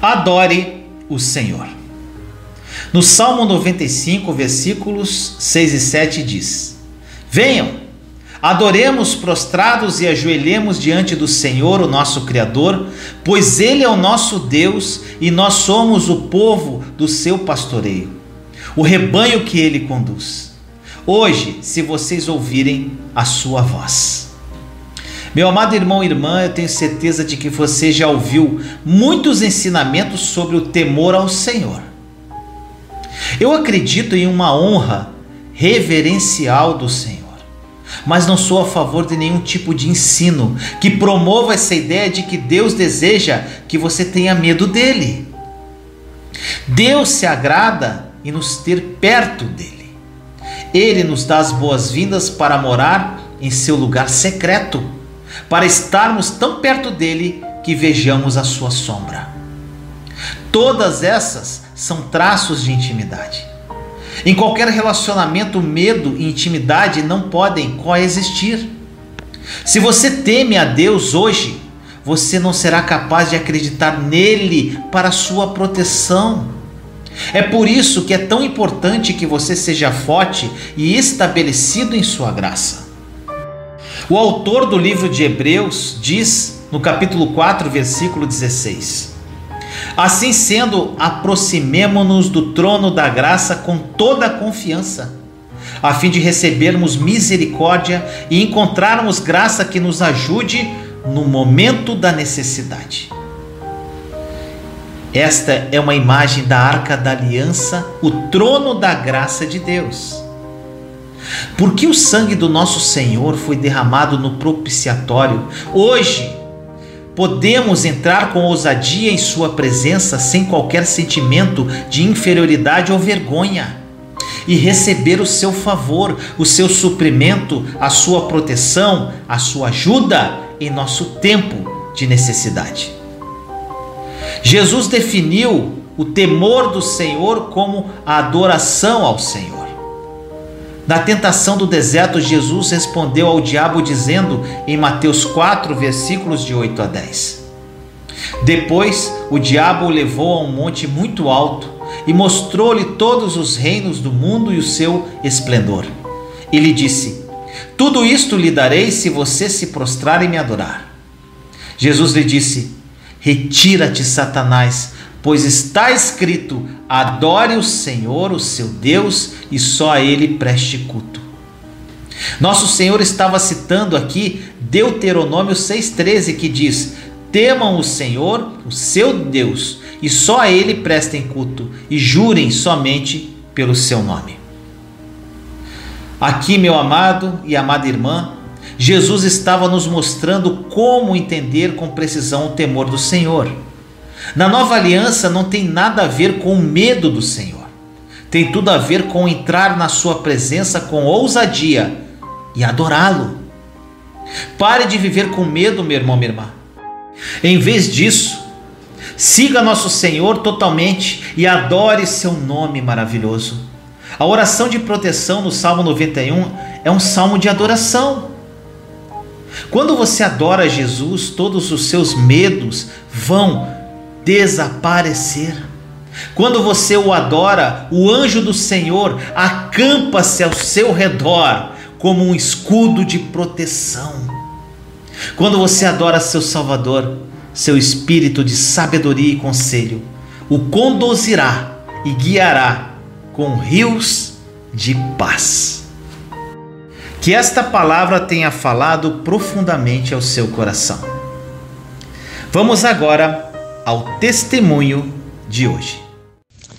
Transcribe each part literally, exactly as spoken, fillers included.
Adore o Senhor. No Salmo noventa e cinco, versículos seis e sete diz: venham, adoremos prostrados e ajoelhemos diante do Senhor, o nosso Criador, pois Ele é o nosso Deus e nós somos o povo do seu pastoreio, o rebanho que Ele conduz. Hoje, se vocês ouvirem a sua voz. Meu amado irmão e irmã, eu tenho certeza de que você já ouviu muitos ensinamentos sobre o temor ao Senhor. Eu acredito em uma honra reverencial do Senhor, mas não sou a favor de nenhum tipo de ensino que promova essa ideia de que Deus deseja que você tenha medo dele. Deus se agrada em nos ter perto dele. Ele nos dá as boas-vindas para morar em seu lugar secreto, para estarmos tão perto dele que vejamos a sua sombra. Todas essas são traços de intimidade. Em qualquer relacionamento, medo e intimidade não podem coexistir. Se você teme a Deus hoje, você não será capaz de acreditar nele para sua proteção. É por isso que é tão importante que você seja forte e estabelecido em sua graça. O autor do livro de Hebreus diz, no capítulo quatro, versículo dezesseis: assim sendo, aproximemo-nos do trono da graça com toda a confiança, a fim de recebermos misericórdia e encontrarmos graça que nos ajude no momento da necessidade. Esta é uma imagem da Arca da Aliança, o trono da graça de Deus. Porque o sangue do nosso Senhor foi derramado no propiciatório, hoje podemos entrar com ousadia em sua presença sem qualquer sentimento de inferioridade ou vergonha e receber o seu favor, o seu suprimento, a sua proteção, a sua ajuda em nosso tempo de necessidade. Jesus definiu o temor do Senhor como a adoração ao Senhor. Na tentação do deserto, Jesus respondeu ao diabo dizendo, em Mateus quatro, versículos de oito a dez. Depois, o diabo o levou a um monte muito alto e mostrou-lhe todos os reinos do mundo e o seu esplendor. E lhe disse: tudo isto lhe darei se você se prostrar e me adorar. Jesus lhe disse: retira-te, Satanás, pois está escrito: adore o Senhor, o seu Deus, e só a ele preste culto. Nosso Senhor estava citando aqui Deuteronômio seis, treze, que diz: temam o Senhor, o seu Deus, e só a ele prestem culto, e jurem somente pelo seu nome. Aqui, meu amado e amada irmã, Jesus estava nos mostrando como entender com precisão o temor do Senhor. Na nova aliança não tem nada a ver com o medo do Senhor. Tem tudo a ver com entrar na sua presença com ousadia e adorá-lo. Pare de viver com medo, meu irmão, minha irmã. Em vez disso, siga nosso Senhor totalmente e adore seu nome maravilhoso. A oração de proteção no Salmo noventa e um é um salmo de adoração. Quando você adora Jesus, todos os seus medos vão desaparecer. Quando você o adora, o anjo do Senhor acampa-se ao seu redor como um escudo de proteção. Quando você adora seu Salvador, seu espírito de sabedoria e conselho o conduzirá e guiará com rios de paz. Que esta palavra tenha falado profundamente ao seu coração. Vamos agora ao testemunho de hoje.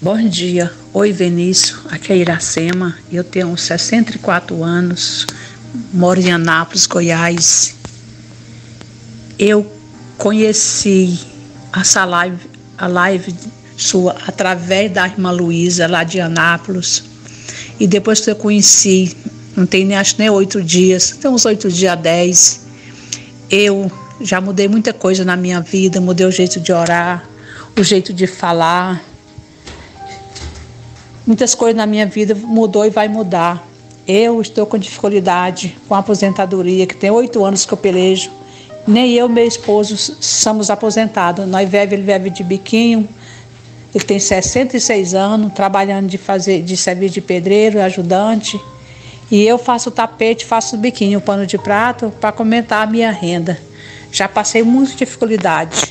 Bom dia, oi Vinícius, aqui é Iracema, eu tenho sessenta e quatro anos, moro em Anápolis, Goiás. Eu conheci essa live, a live sua através da irmã Luísa, lá de Anápolis, e depois que eu conheci, não tem nem, acho nem oito dias, tem uns oito dias a dez, eu já mudei muita coisa na minha vida, mudei o jeito de orar, o jeito de falar. Muitas coisas na minha vida mudou e vai mudar. Eu estou com dificuldade com a aposentadoria, que tem oito anos que eu pelejo. Nem eu e meu esposo somos aposentados. Nós vive, ele vive de biquinho. Ele tem sessenta e seis anos, trabalhando de, fazer, de serviço de pedreiro, ajudante. E eu faço tapete, faço biquinho, pano de prato, para aumentar a minha renda. Já passei muita dificuldade.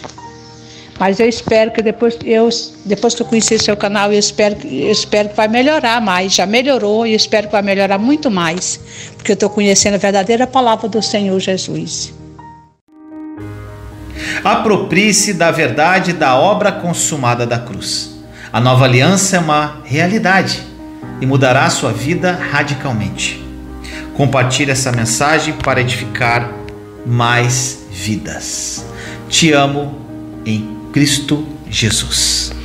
Mas eu espero que depois, eu, depois que eu conheci seu canal, eu espero, eu espero que vai melhorar mais. Já melhorou e espero que vai melhorar muito mais. Porque eu estou conhecendo a verdadeira palavra do Senhor Jesus. Aproprie-se da verdade da obra consumada da cruz. A nova aliança é uma realidade e mudará a sua vida radicalmente. Compartilhe essa mensagem para edificar mais vidas. Te amo em Cristo Jesus.